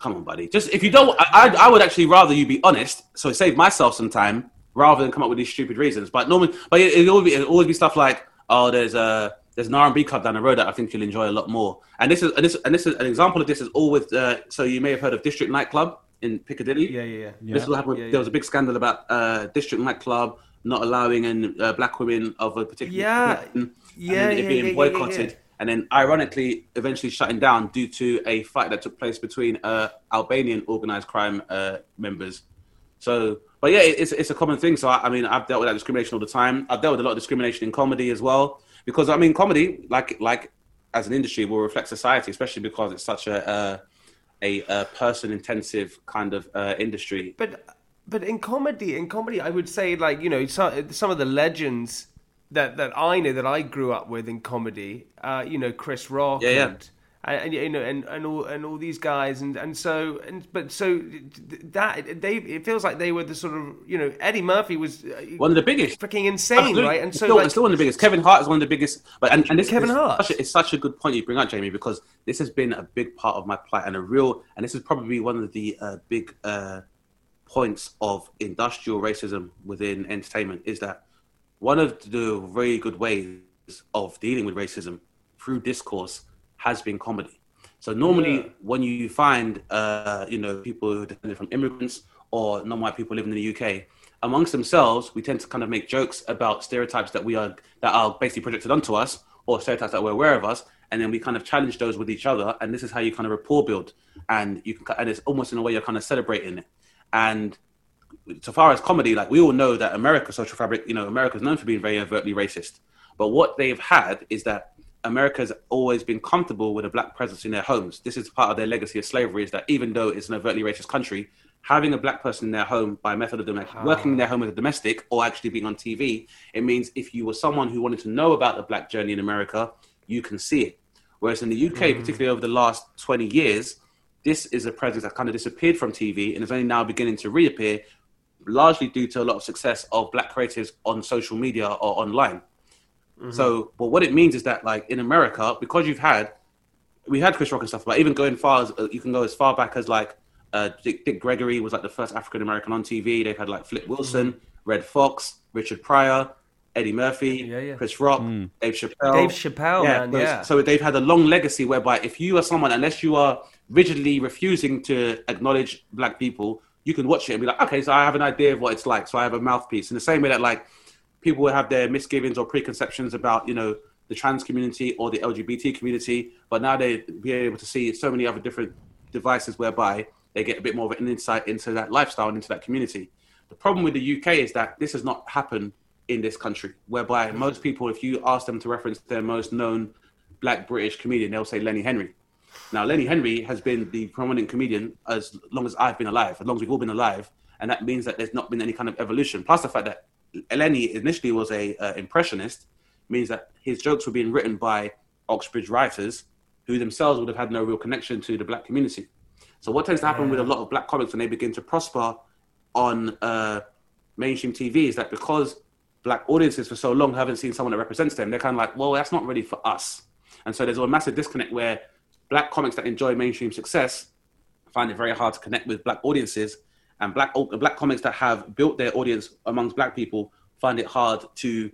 come on, buddy. Just if you don't, I would actually rather you be honest, so I save myself some time rather than come up with these stupid reasons. But normally, it'll always be stuff like, oh, there's an R&B club down the road that I think you'll enjoy a lot more. And this is an example of this is all with. So you may have heard of District Nightclub in Piccadilly. Yeah. This will happen. There was a big scandal about District Nightclub not allowing black women of a particular being boycotted. Yeah. And then, ironically, eventually shutting down due to a fight that took place between Albanian organised crime members. So, but yeah, it's a common thing. So, I've dealt with that discrimination all the time. I've dealt with a lot of discrimination in comedy as well, because comedy, like as an industry, will reflect society, especially because it's such a person intensive kind of industry. But in comedy, I would say some of the legends that I know that I grew up with in comedy, Chris Rock, and all these guys, it feels like they were the sort of Eddie Murphy was one of the biggest, freaking insane, absolutely. Right? And so still one of the biggest. Kevin Hart is one of the biggest, Hart. It's such a good point you bring up, Jamie, because this has been a big part of my plight and this is probably one of the big points of industrial racism within entertainment is that. One of the very good ways of dealing with racism through discourse has been comedy. So normally when you find, people who descend from immigrants or non-white people living in the UK, amongst themselves, we tend to kind of make jokes about stereotypes that are basically projected onto us or stereotypes that we're aware of us. And then we kind of challenge those with each other. And this is how you kind of rapport build. And it's almost in a way you're kind of celebrating it. And so far as comedy, we all know that America's social fabric, America's known for being very overtly racist. But what they've had is that America's always been comfortable with a black presence in their homes. This is part of their legacy of slavery, is that even though it's an overtly racist country, having a black person in their home by method of working in their home as a domestic or actually being on TV, it means if you were someone who wanted to know about the black journey in America, you can see it. Whereas in the UK, particularly over the last 20 years, this is a presence that kind of disappeared from TV and is only now beginning to reappear, largely due to a lot of success of black creatives on social media or online. So, but what it means is that in America, because we had Chris Rock and stuff, but even going far as, you can go as far back as Dick Gregory was the first African-American on TV. They've had Flip Wilson, Red Fox, Richard Pryor, Eddie Murphy, Chris Rock, Dave Chappelle. So they've had a long legacy whereby if you are someone, unless you are rigidly refusing to acknowledge black people, you can watch it and be like, okay, so I have an idea of what it's like. So I have a mouthpiece. In the same way that people will have their misgivings or preconceptions about, the trans community or the LGBT community. But now they'd be able to see so many other different devices whereby they get a bit more of an insight into that lifestyle and into that community. The problem with the UK is that this has not happened in this country, whereby most people, if you ask them to reference their most known black British comedian, they'll say Lenny Henry. Now, Lenny Henry has been the prominent comedian as long as I've been alive, as long as we've all been alive. And that means that there's not been any kind of evolution. Plus the fact that Lenny initially was a impressionist means that his jokes were being written by Oxbridge writers who themselves would have had no real connection to the black community. So what tends to happen with a lot of black comics when they begin to prosper on mainstream TV is that because black audiences for so long haven't seen someone that represents them, they're kind of like, well, that's not really for us. And so there's a massive disconnect where black comics that enjoy mainstream success find it very hard to connect with black audiences, and black comics that have built their audience amongst black people find it hard to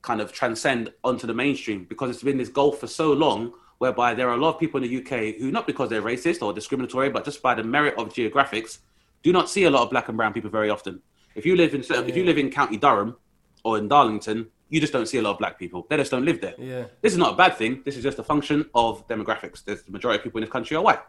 kind of transcend onto the mainstream, because it's been this gulf for so long whereby there are a lot of people in the UK who, not because they're racist or discriminatory, but just by the merit of geographics, do not see a lot of black and brown people very often. If you live in County Durham or in Darlington, you just don't see a lot of black people. They just don't live there. Yeah. This is not a bad thing. This is just a function of demographics. There's the majority of people in this country are white.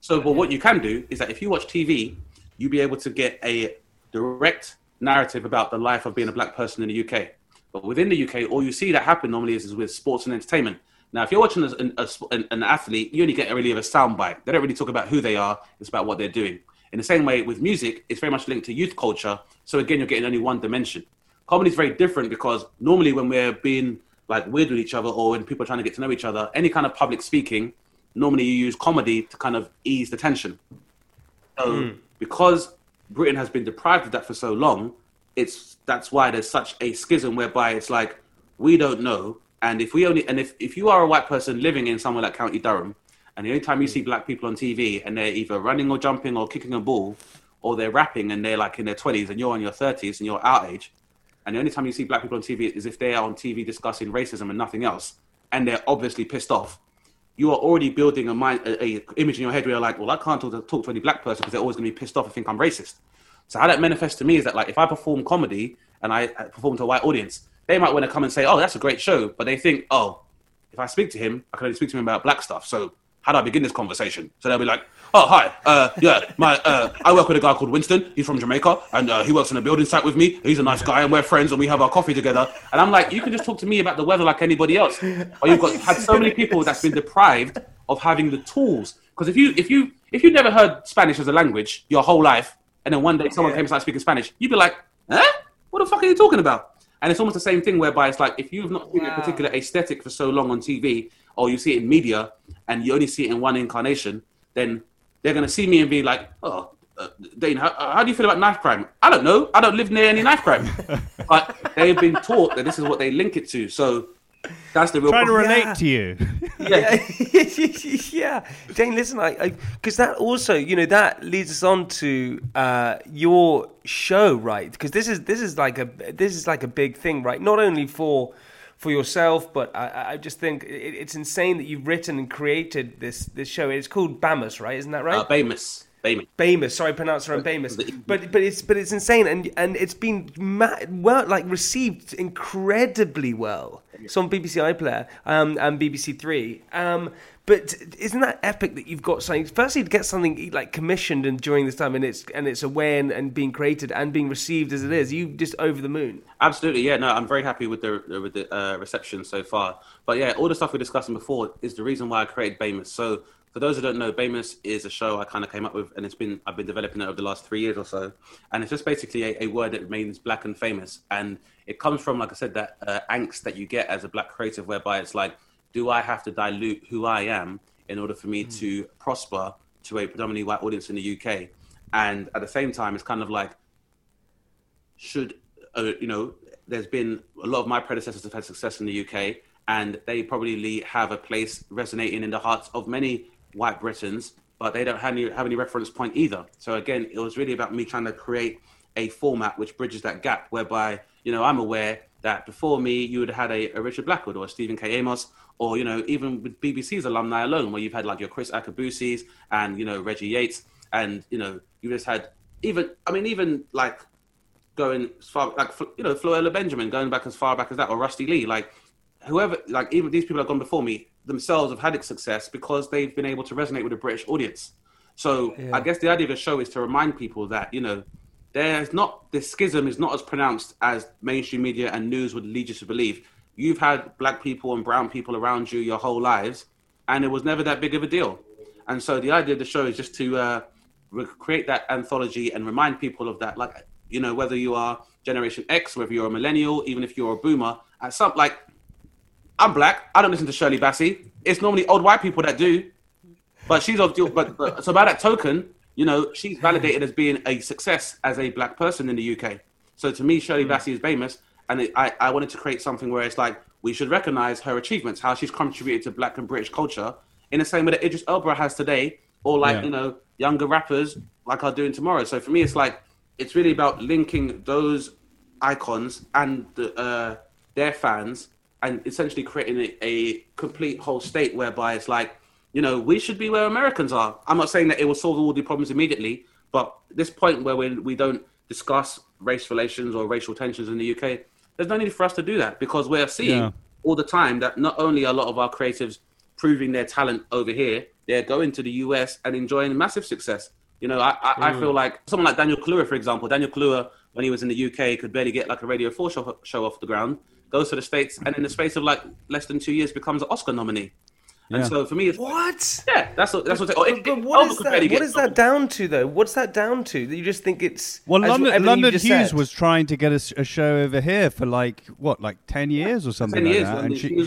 So, but what you can do is that if you watch TV, you'll be able to get a direct narrative about the life of being a black person in the UK. But within the UK, all you see that happen normally is with sports and entertainment. Now, if you're watching an athlete, you only get really a soundbite. They don't really talk about who they are. It's about what they're doing. In the same way with music, it's very much linked to youth culture. So again, you're getting only one dimension. Comedy is very different, because normally when we're being like weird with each other, or when people are trying to get to know each other, any kind of public speaking, normally you use comedy to kind of ease the tension. So because Britain has been deprived of that for so long, that's why there's such a schism whereby it's like, we don't know. And if you are a white person living in somewhere like County Durham, and the only time you see black people on TV and they're either running or jumping or kicking a ball, or they're rapping and they're like in their 20s and you're in your 30s and you're our age, and the only time you see black people on TV is if they are on TV discussing racism and nothing else, and they're obviously pissed off, you are already building a image in your head where you're like, well, I can't talk to any black person because they're always going to be pissed off and think I'm racist. So how that manifests to me is that, like, if I perform comedy and I perform to a white audience, they might want to come and say, oh, that's a great show. But they think, oh, if I speak to him, I can only speak to him about black stuff. So how do I begin this conversation? So they'll be like, oh, hi. I work with a guy called Winston. He's from Jamaica. And he works in a building site with me. He's a nice guy and we're friends and we have our coffee together. And I'm like, you can just talk to me about the weather like anybody else. Or you've had so many people that's been deprived of having the tools. Because if you never heard Spanish as a language your whole life, and then one day someone came and started speaking Spanish, you'd be like, huh? What the fuck are you talking about? And it's almost the same thing whereby it's like, if you've not seen a particular aesthetic for so long on TV, or you see it in media and you only see it in one incarnation, then they're going to see me and be like, oh, Dane, how do you feel about knife crime? I don't know. I don't live near any knife crime. But they've been taught that this is what they link it to. So that's the real problem. Trying to relate to you. Yeah. Dane, listen, because that also, that leads us on to your show, right? Because this is like a big thing, right? Not only for yourself, but I just think it's insane that you've written and created this show. It's called BAMOUS, right? Isn't that right? BAMOUS. Sorry, I pronounced it wrong. BAMOUS. But it's insane, and it's been received incredibly well. It's on BBC iPlayer and BBC Three. But isn't that epic that you've got something? Firstly, to get something like commissioned and during this time, and it's away and being created and being received as it is, you just over the moon. Absolutely, yeah. No, I'm very happy with the reception so far. But yeah, all the stuff we're discussing before is the reason why I created BAMOUS. So, for those who don't know, BAMOUS is a show I kind of came up with, and I've been developing it over the last 3 years or so. And it's just basically a word that means black and famous. And it comes from, like I said, that angst that you get as a black creative, whereby it's like, do I have to dilute who I am in order for me to prosper to a predominantly white audience in the UK? And at the same time, it's kind of like, there's been a lot of my predecessors have had success in the UK, and they probably have a place resonating in the hearts of many white Britons, but they don't have any reference point either. So again, it was really about me trying to create a format which bridges that gap, whereby, I'm aware that before me, you would have had a Richard Blackwood or a Stephen K. Amos, or, even with BBC's alumni alone, where you've had like your Chris Akabusi's and, Reggie Yates. And, you just had even going as far, like, Floella Benjamin, going back as far back as that, or Rusty Lee, like whoever, like even these people that have gone before me, themselves have had success because they've been able to resonate with a British audience. So I guess the idea of the show is to remind people that, you know, there's not, this schism is not as pronounced as mainstream media and news would lead you to believe. You've had black people and brown people around you your whole lives, and it was never that big of a deal. And so the idea of the show is just to create that anthology and remind people of that. Like, you know, whether you are Generation X, whether you're a millennial, even if you're a boomer, at some, like, I'm black. I don't listen to Shirley Bassey. It's normally old white people that do. But she's of, but so by that token, you know, she's validated as being a success as a black person in the UK. So to me, Shirley Bassey is famous. And I wanted to create something where it's like, we should recognize her achievements, how she's contributed to black and British culture in the same way that Idris Elba has today, or like, you know, younger rappers like are doing tomorrow. So for me, it's like, it's really about linking those icons and their fans and essentially creating a complete whole state whereby it's like, you know, we should be where Americans are. I'm not saying that it will solve all the problems immediately, but this point where we don't discuss race relations or racial tensions in the UK, there's no need for us to do that, because we're seeing all the time that not only a lot of our creatives proving their talent over here, they're going to the US and enjoying massive success. You know, I feel like someone like Daniel Kaluuya, for example. Daniel Kaluuya, when he was in the UK, could barely get like a Radio 4 show off the ground, goes to the States, and in the space of like less than 2 years becomes an Oscar nominee. And so for me, it's what? What is that down to, though? What's that down to? That you just think it's London Hughes said. Was trying to get a show over here for like 10 years or something. 10 years, like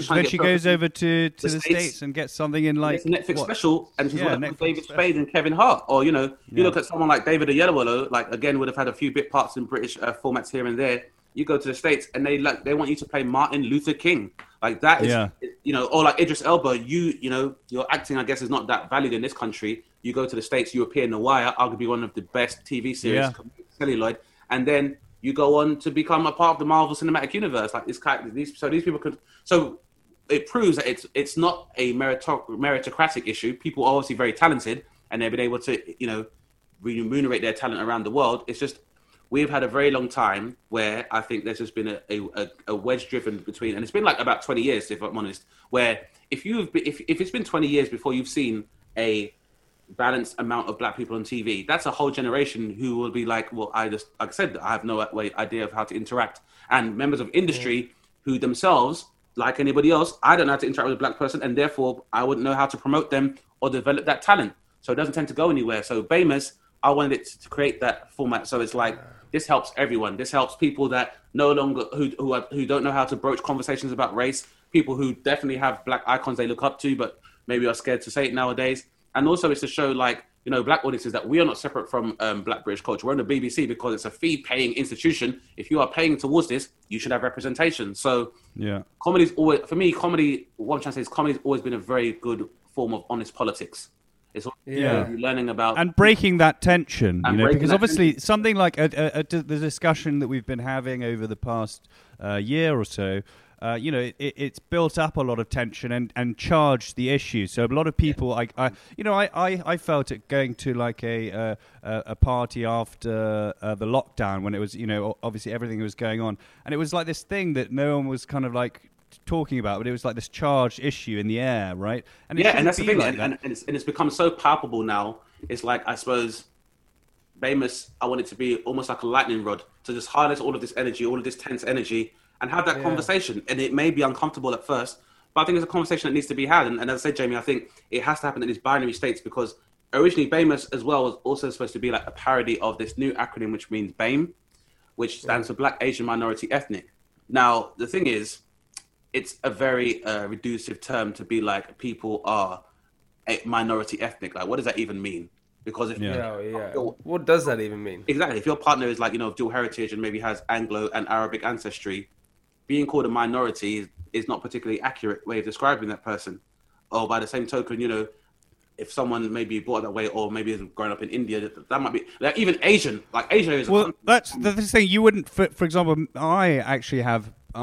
that. And she goes over to the States and gets something in like Netflix special, and she's working with David Spade and Kevin Hart. Or you know, you look at someone like David Oyelowo, like again would have had a few bit parts in British formats here and there. You go to the States and they want you to play Martin Luther King. Like that is, you know, or like Idris Elba, you know, your acting, I guess, is not that valued in this country. You go to the States, you appear in The Wire, arguably one of the best TV series, celluloid, and then you go on to become a part of the Marvel Cinematic Universe. Like this kind, these people could. So it proves that it's not a meritocratic issue. People are obviously very talented, and they've been able to, you know, remunerate their talent around the world. It's just, we've had a very long time where I think there's just been a wedge driven between, and it's been like about 20 years, if I'm honest, where if it's been 20 years before you've seen a balanced amount of black people on TV, that's a whole generation who will be like, well, like I said, I have no idea of how to interact. And members of industry who themselves, like anybody else, I don't know how to interact with a black person, and therefore I wouldn't know how to promote them or develop that talent. So it doesn't tend to go anywhere. So BAMOUS, I wanted it to create that format. So it's like, this helps everyone. This helps people that no longer, who don't know how to broach conversations about race, people who definitely have black icons they look up to, but maybe are scared to say it nowadays. And also it's to show, like, you know, black audiences that we are not separate from black British culture. We're on the BBC because it's a fee paying institution. If you are paying towards this, you should have representation. So comedy's always, for me, what I'm trying to say is comedy's always been a very good form of honest politics. It's you're learning about and breaking that tension, you know, because obviously something like the discussion that we've been having over the past year or so, you know, it's built up a lot of tension and charged the issue. So a lot of people, I felt it going to like a party after the lockdown when it was, you know, obviously everything was going on, and it was like this thing that no one was kind of like talking about, but it was like this charged issue in the air, right? And and that's the thing, like and it's become so palpable now. It's like, I suppose, BAMOUS, I want it to be almost like a lightning rod to just harness all of this energy, all of this tense energy, and have that conversation. And it may be uncomfortable at first, but I think it's a conversation that needs to be had. And as I said, Jamie, I think it has to happen in these binary states, because originally BAMOUS as well was also supposed to be like a parody of this new acronym, which means BAME, which stands for Black, Asian, Minority, Ethnic. Now, the thing is, it's a very reductive term to be like, people are a minority ethnic. Like, what does that even mean? Because if what does that even mean? Exactly. If your partner is like, you know, of dual heritage and maybe has Anglo and Arabic ancestry, being called a minority is not particularly accurate way of describing that person. Or by the same token, you know, if someone maybe brought that way, or maybe has grown up in India, that might be like even Asian. Like Asia is that's the thing. You wouldn't, for example, I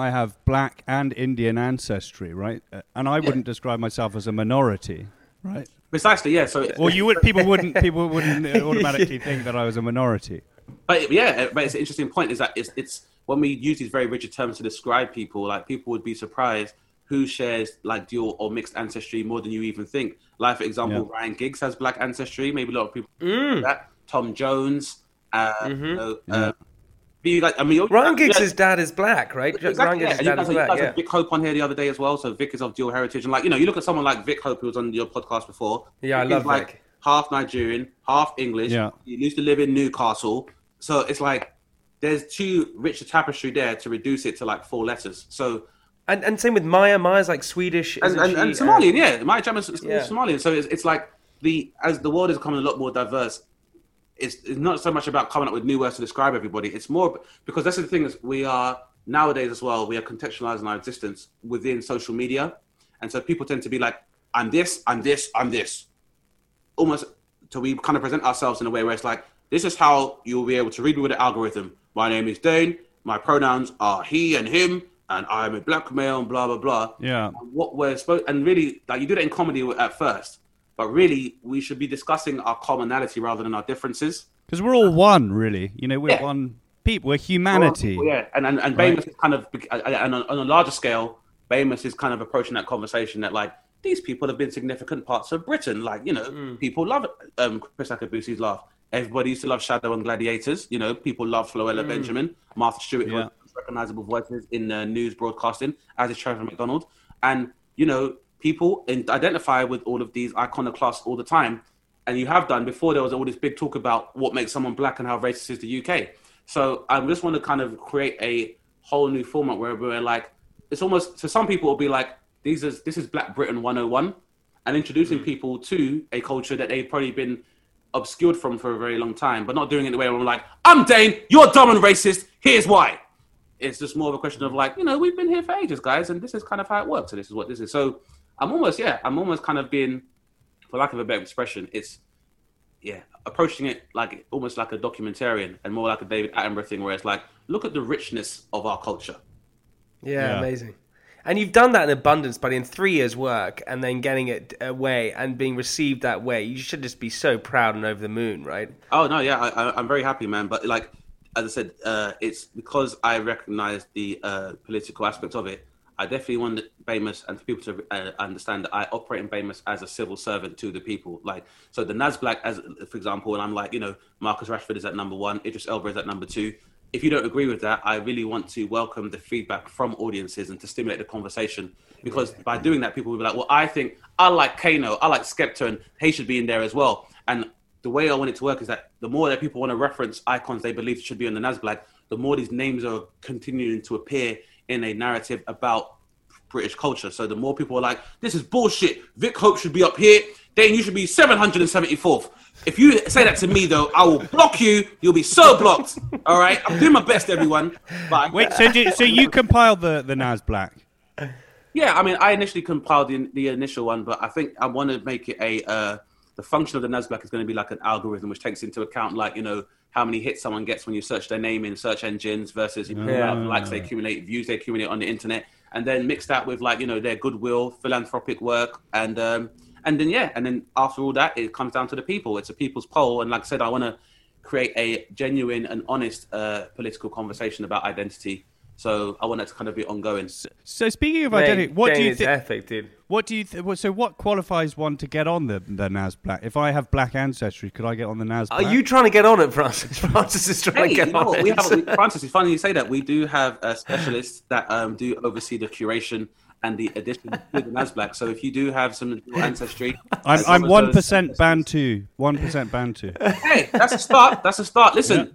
have black and Indian ancestry, right? And I wouldn't describe myself as a minority, right? Precisely, yeah. So, well, people wouldn't automatically think that I was a minority. But it's an interesting point. Is that it's when we use these very rigid terms to describe people, like people would be surprised who shares like dual or mixed ancestry more than you even think. Like, for example, Ryan Giggs has black ancestry. Maybe a lot of people do that. Tom Jones. Ryan Giggs' dad is black, right? Exactly, Ryan Giggs' dad is black, yeah. Vic Hope on here the other day as well. So Vic is of dual heritage. And, like, you know, you look at someone like Vic Hope, who was on your podcast before. Yeah, I love like Vic. Half Nigerian, half English. Yeah. He used to live in Newcastle. So it's like there's too rich a tapestry there to reduce it to, like, four letters. So... And same with Maya. Maya's like Swedish, and Somalian, Maya Jama's Somalian. So it's like as the world is becoming a lot more diverse, it's not so much about coming up with new words to describe everybody. It's more because that's the thing is we are nowadays as well. We are contextualizing our existence within social media, and so people tend to be like, "I'm this, I'm this, I'm this," almost till we kind of present ourselves in a way where it's like, "This is how you'll be able to read me with the algorithm. My name is Dane. My pronouns are he and him." And I'm a black male and blah, blah, blah. Yeah. And what we're supposed... And really, like, you do that in comedy at first. But really, we should be discussing our commonality rather than our differences. Because we're all one, really. You know, we're one people. We're humanity. We're people, and right. BAMOUS is kind of... And on a larger scale, BAMOUS is kind of approaching that conversation that, like, these people have been significant parts of Britain. Like, you know, people love Chris Akabusi's laugh. Everybody used to love Shadow and Gladiators. You know, people love Floella Benjamin. Martha Stewart... Yeah. Recognizable voices in news broadcasting, as is Trevor McDonald, and you know people identify with all of these iconoclasts all the time, and you have done before. There was all this big talk about what makes someone black and how racist is the UK. So I just want to kind of create a whole new format where we're like, it's almost so some people will be like, this is Black Britain 101, and introducing people to a culture that they've probably been obscured from for a very long time, but not doing it the way where we're like, I'm Dane, you're dumb and racist. Here's why. It's just more of a question of like, you know, we've been here for ages, guys, and this is kind of how it works, and this is what this is. So I'm almost kind of being, for lack of a better expression, it's, approaching it like almost like a documentarian and more like a David Attenborough thing where it's like, look at the richness of our culture. Yeah, amazing. And you've done that in abundance, but in 3 years' work and then getting it away and being received that way, you should just be so proud and over the moon, right? Oh, no, yeah, I'm very happy, man, but like... As I said, it's because I recognise the political aspect of it. I definitely want BAMOUS and for people to understand that I operate in BAMOUS as a civil servant to the people. Like, so the NASBLACK, as for example, and I'm like, you know, Marcus Rashford is at number 1, Idris Elba is at number 2. If you don't agree with that, I really want to welcome the feedback from audiences and to stimulate the conversation, because by doing that, people will be like, well, I think I like Kano, I like Skepta, and he should be in there as well. And the way I want it to work is that the more that people want to reference icons they believe should be on the NASBLACK, the more these names are continuing to appear in a narrative about British culture. So the more people are like, this is bullshit. Vic Hope should be up here. Dane, you should be 774th. If you say that to me, though, I will block you. You'll be so blocked. All right? I'm doing my best, everyone. But wait, so you compiled the NASBLACK? Yeah, I mean, I initially compiled the initial one, but I think I want to make it a... the function of the NASBLACK is going to be like an algorithm which takes into account, like, you know, how many hits someone gets when you search their name in search engines versus likes they accumulate, views they accumulate on the internet, and then mix that with, like, you know, their goodwill, philanthropic work, and then after all that, it comes down to the people. It's a people's poll, and like I said, I want to create a genuine and honest political conversation about identity. So I want that to kind of be ongoing. So speaking of identity, what do you think? What do you so what qualifies one to get on the NASBLACK? If I have black ancestry, could I get on the NASBLACK? Are you trying to get on it, Francis? Francis is trying to get on it. Francis, it's funny you say that. We do have specialists that do oversee the curation and the addition to the NASBLACK. So if you do have some ancestry, I'm 1% Bantu. 1% Bantu. Hey, that's a start. That's a start. Listen. Yeah.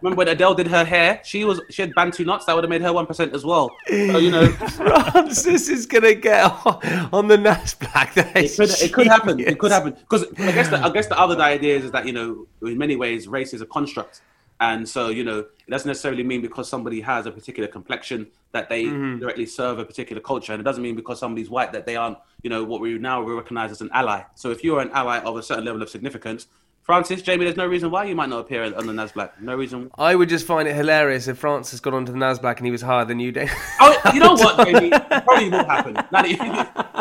Remember when Adele did her hair? She had Bantu knots. That would have made her 1% as well. So, you know, Francis is gonna get on the NASBLACK. It could happen. It could happen because I guess the other idea is that, you know, in many ways race is a construct, and so, you know, it doesn't necessarily mean because somebody has a particular complexion that they directly serve a particular culture, and it doesn't mean because somebody's white that they aren't, you know, what we now recognize as an ally. So if you're an ally of a certain level of significance. Francis, Jamie, there's no reason why you might not appear on the NASBLACK. No reason. I would just find it hilarious if Francis got onto the NASBLACK and he was higher than you, Dane. Oh, you know what, Jamie? It probably will happen.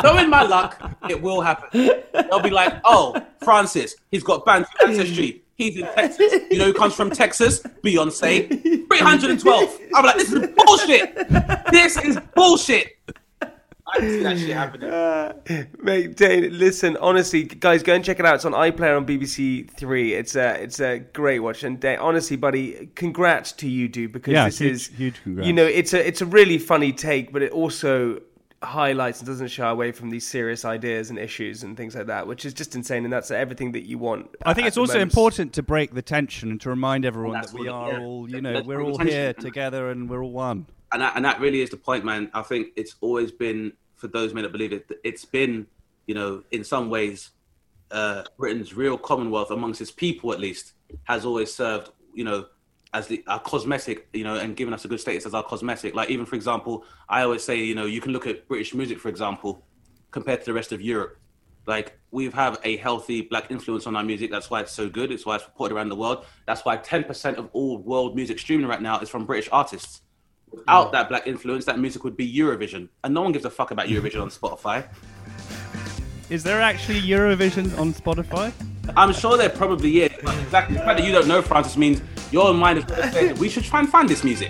Knowing my luck, it will happen. They'll be like, oh, Francis, he's got Bantu ancestry. He's in Texas. You know who comes from Texas? Beyonce. 312. I'm like, this is bullshit. I can see that shit happening. Mate, Dane, listen, honestly, guys, go and check it out. It's on iPlayer on BBC 3. It's a great watch. And Dane, honestly, buddy, congrats to you, dude, because this is huge congrats. You know, it's a really funny take, but it also highlights and doesn't shy away from these serious ideas and issues and things like that, which is just insane. And that's everything that you want. I think it's also important to break the tension and to remind everyone that we are all, you know, we're all here together and we're all one. And that really is the point, man. I think it's always been, for those men that believe it, it's been, you know, in some ways, Britain's real commonwealth amongst its people, at least, has always served, you know, as our cosmetic, you know, and giving us a good status as our cosmetic. Like, even, for example, I always say, you know, you can look at British music, for example, compared to the rest of Europe. Like, we have a healthy black influence on our music. That's why it's so good. It's why it's reported around the world. That's why 10% of all world music streaming right now is from British artists. Without that black influence, that music would be Eurovision. And no one gives a fuck about Eurovision on Spotify. Is there actually Eurovision on Spotify? I'm sure there probably is. But exactly, the fact that you don't know, Francis, means your mind is saying we should try and find this music.